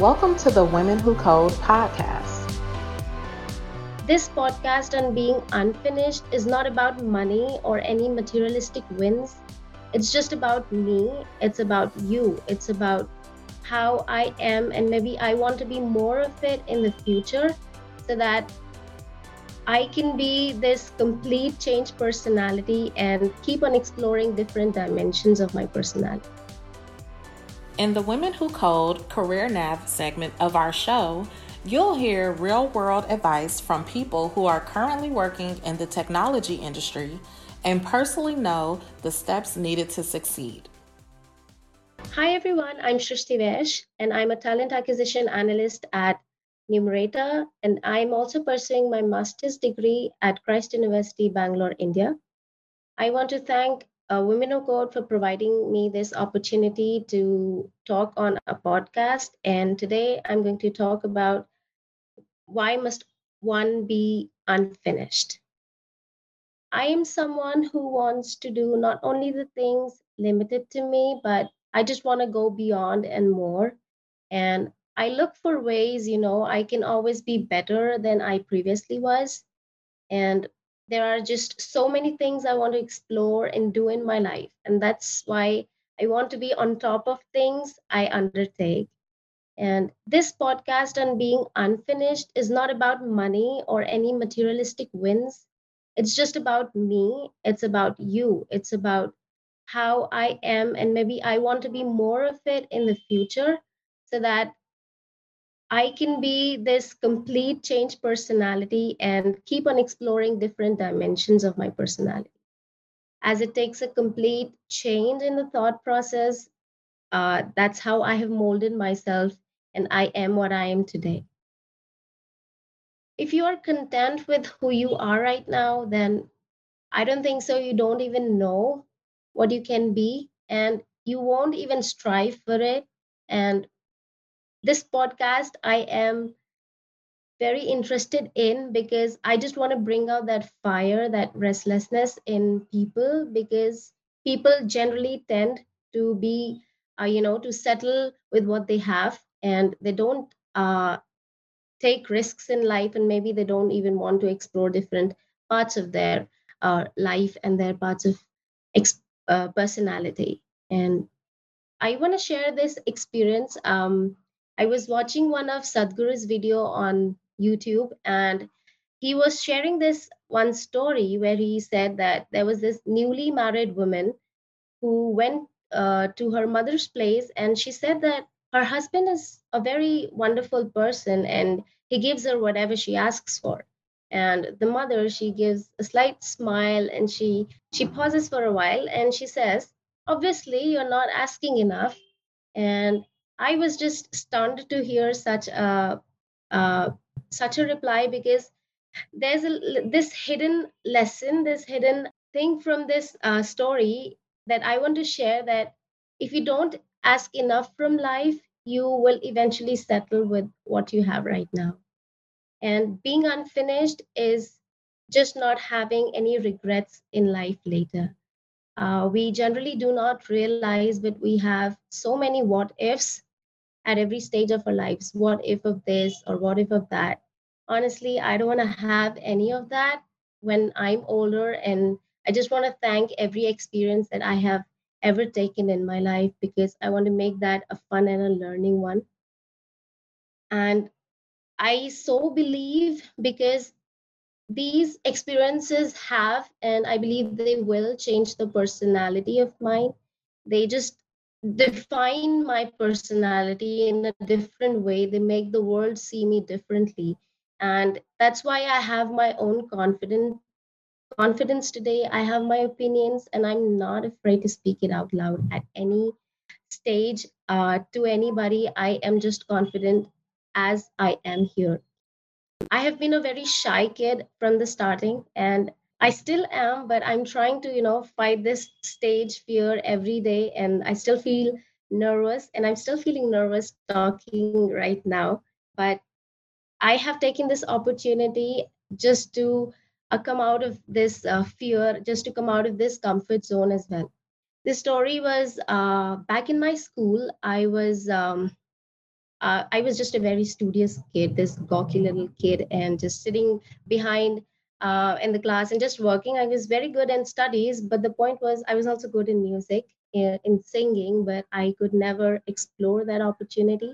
Welcome to the Women Who Code podcast. This podcast on being unfinished is not about money or any materialistic wins. It's just about me. It's about you. It's about how I am, and maybe I want to be more of it in the future so that I can be this complete change personality and keep on exploring different dimensions of my personality. In the Women Who Code Career Nav segment of our show, you'll hear real-world advice from people who are currently working in the technology industry and personally know the steps needed to succeed. Hi everyone, I'm Shrishti Vaish, and I'm a talent acquisition analyst at Numerator, and I'm also pursuing my master's degree at Christ University, Bangalore, India. I want to thank Women Who Code for providing me this opportunity to talk on a podcast. And today I'm going to talk about why must one be unfinished. I am someone who wants to do not only the things limited to me, but I just want to go beyond and more. And I look for ways, I can always be better than I previously was. And there are just so many things I want to explore and do in my life. And that's why I want to be on top of things I undertake. And this podcast on being unfinished is not about money or any materialistic wins. It's just about me. It's about you. It's about how I am. And maybe I want to be more of it in the future so that I can be this complete change personality and keep on exploring different dimensions of my personality. As it takes a complete change in the thought process, that's how I have molded myself, and I am what I am today. If you are content with who you are right now, then I don't think so. You don't even know what you can be, and you won't even strive for it. And this podcast, I am very interested in because I just want to bring out that fire, that restlessness in people, because people generally tend to be, to settle with what they have, and they don't take risks in life, and maybe they don't even want to explore different parts of their life and their parts of personality. And I want to share this experience. I was watching one of Sadhguru's video on YouTube, and he was sharing this one story where he said that there was this newly married woman who went to her mother's place, and she said that her husband is a very wonderful person and he gives her whatever she asks for. And the mother, she gives a slight smile, and she pauses for a while, and she says, "Obviously, you're not asking enough." And I was just stunned to hear such a reply, because there's this hidden lesson, this hidden thing from this story that I want to share, that if you don't ask enough from life, you will eventually settle with what you have right now. And being unfinished is just not having any regrets in life later. We generally do not realize, but we have so many what ifs at every stage of our lives. What if of this, or what if of that? Honestly, I don't want to have any of that when I'm older. And I just want to thank every experience that I have ever taken in my life, because I want to make that a fun and a learning one. And I so believe, because these experiences have, and I believe they will, change the personality of mine. They just define my personality in a different way. They make the world see me differently. And that's why I have my own confidence today. I have my opinions, and I'm not afraid to speak it out loud at any stage to anybody. I am just confident as I am here. I have been a very shy kid from the starting, and I still am, but I'm trying to, fight this stage fear every day, and I still feel nervous, and I'm still feeling nervous talking right now. But I have taken this opportunity just to come out of this fear, just to come out of this comfort zone as well. This story was back in my school. I was I was just a very studious kid, this gawky little kid, and just sitting behind in the class and just working. I was very good in studies, but the point was I was also good in music, in singing, but I could never explore that opportunity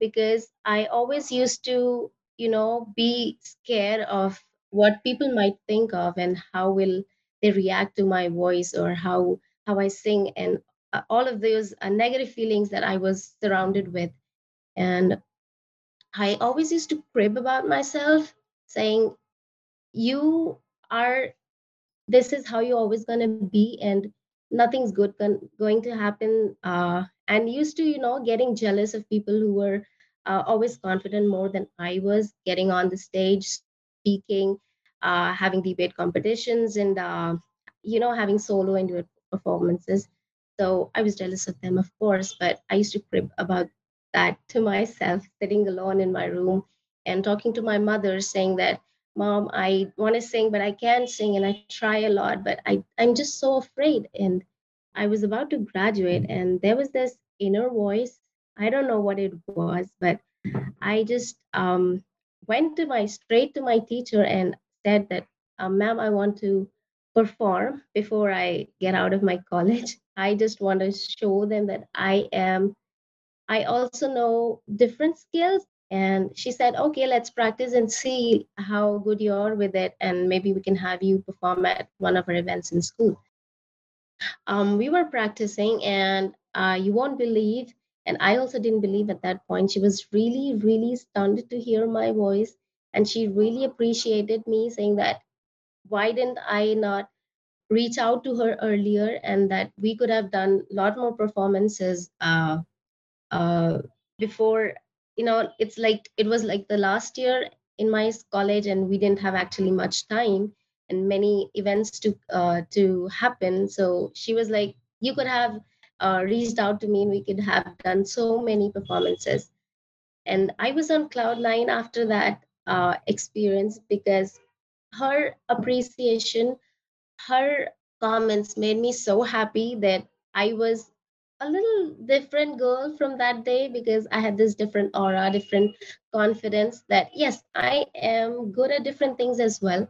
because I always used to, you know, be scared of what people might think of and how will they react to my voice or how I sing and all of those negative feelings that I was surrounded with. And I always used to crib about myself, saying, this is how you're always going to be and nothing's good going to happen. And used to, you know, getting jealous of people who were always confident more than I was, getting on the stage, speaking, having debate competitions and, you know, having solo and duet performances. So I was jealous of them, of course, but I used to crib about that to myself, sitting alone in my room and talking to my mother, saying that, Mom, I want to sing, but I can't sing. And I try a lot, but I'm just so afraid. And I was about to graduate and there was this inner voice. I don't know what it was, but I just went straight to my teacher and said that, ma'am, I want to perform before I get out of my college. I just want to show them that I also know different skills. And she said, okay, let's practice and see how good you are with it. And maybe we can have you perform at one of our events in school. We were practicing and you won't believe, and I also didn't believe at that point. She was really, really stunned to hear my voice. And she really appreciated me, saying that, why didn't I not reach out to her earlier, and that we could have done a lot more performances before, you know, it was like the last year in my college and we didn't have actually much time and many events to happen. So she was like, you could have reached out to me and we could have done so many performances. And I was on cloud nine after that experience, because her appreciation, her comments made me so happy that I was a little different girl from that day, because I had this different aura, different confidence that, yes, I am good at different things as well.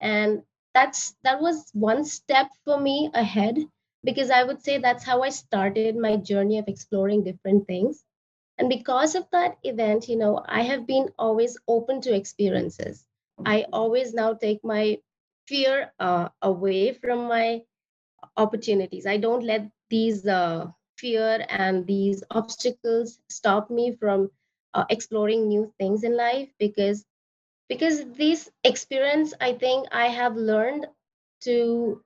And that was one step for me ahead, because I would say that's how I started my journey of exploring different things. And because of that event, you know, I have been always open to experiences. I always now take my fear away from my opportunities. I don't let these fear and these obstacles stop me from exploring new things in life, because this experience, I think I have learned to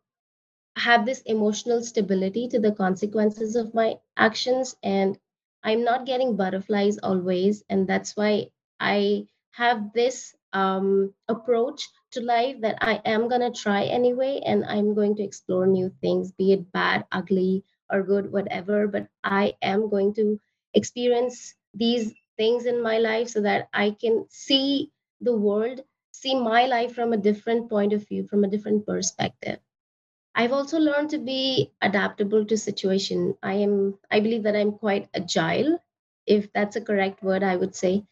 have this emotional stability to the consequences of my actions, and I'm not getting butterflies always. And that's why I have this approach to life that I am going to try anyway, and I'm going to explore new things, be it bad, ugly, or good, whatever, but I am going to experience these things in my life so that I can see the world, see my life from a different point of view, from a different perspective. I've also learned to be adaptable to situation. I believe that I'm quite agile, if that's a correct word, I would say.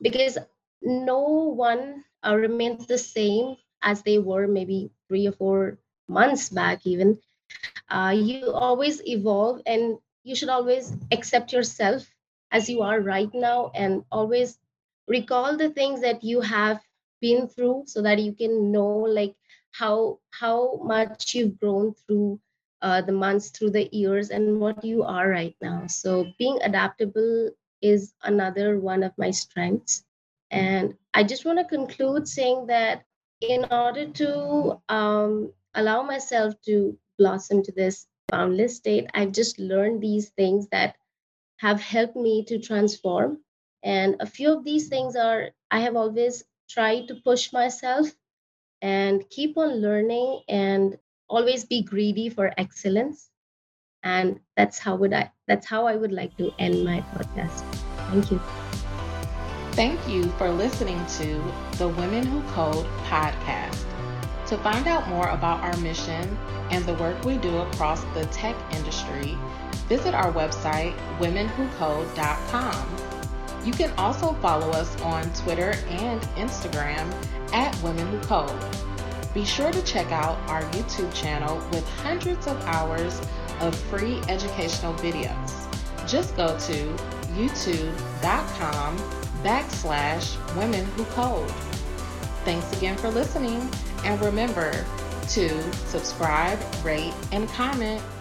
Because no one remains the same as they were maybe 3 or 4 months back even. You always evolve, and you should always accept yourself as you are right now, and always recall the things that you have been through so that you can know like how much you've grown through the months, through the years, and what you are right now. So being adaptable is another one of my strengths. And I just want to conclude saying that in order to allow myself to blossom to this boundless state, I've just learned these things that have helped me to transform. And a few of these things are, I have always tried to push myself and keep on learning and always be greedy for excellence. And that's how I would like to end my podcast. Thank you. Thank you for listening to the Women Who Code podcast. To find out more about our mission and the work we do across the tech industry, visit our website, womenwhocode.com. You can also follow us on Twitter and Instagram at Women Who Code. Be sure to check out our YouTube channel with hundreds of hours of free educational videos. Just go to youtube.com/Women Who Code. Thanks again for listening, and remember to subscribe, rate, and comment.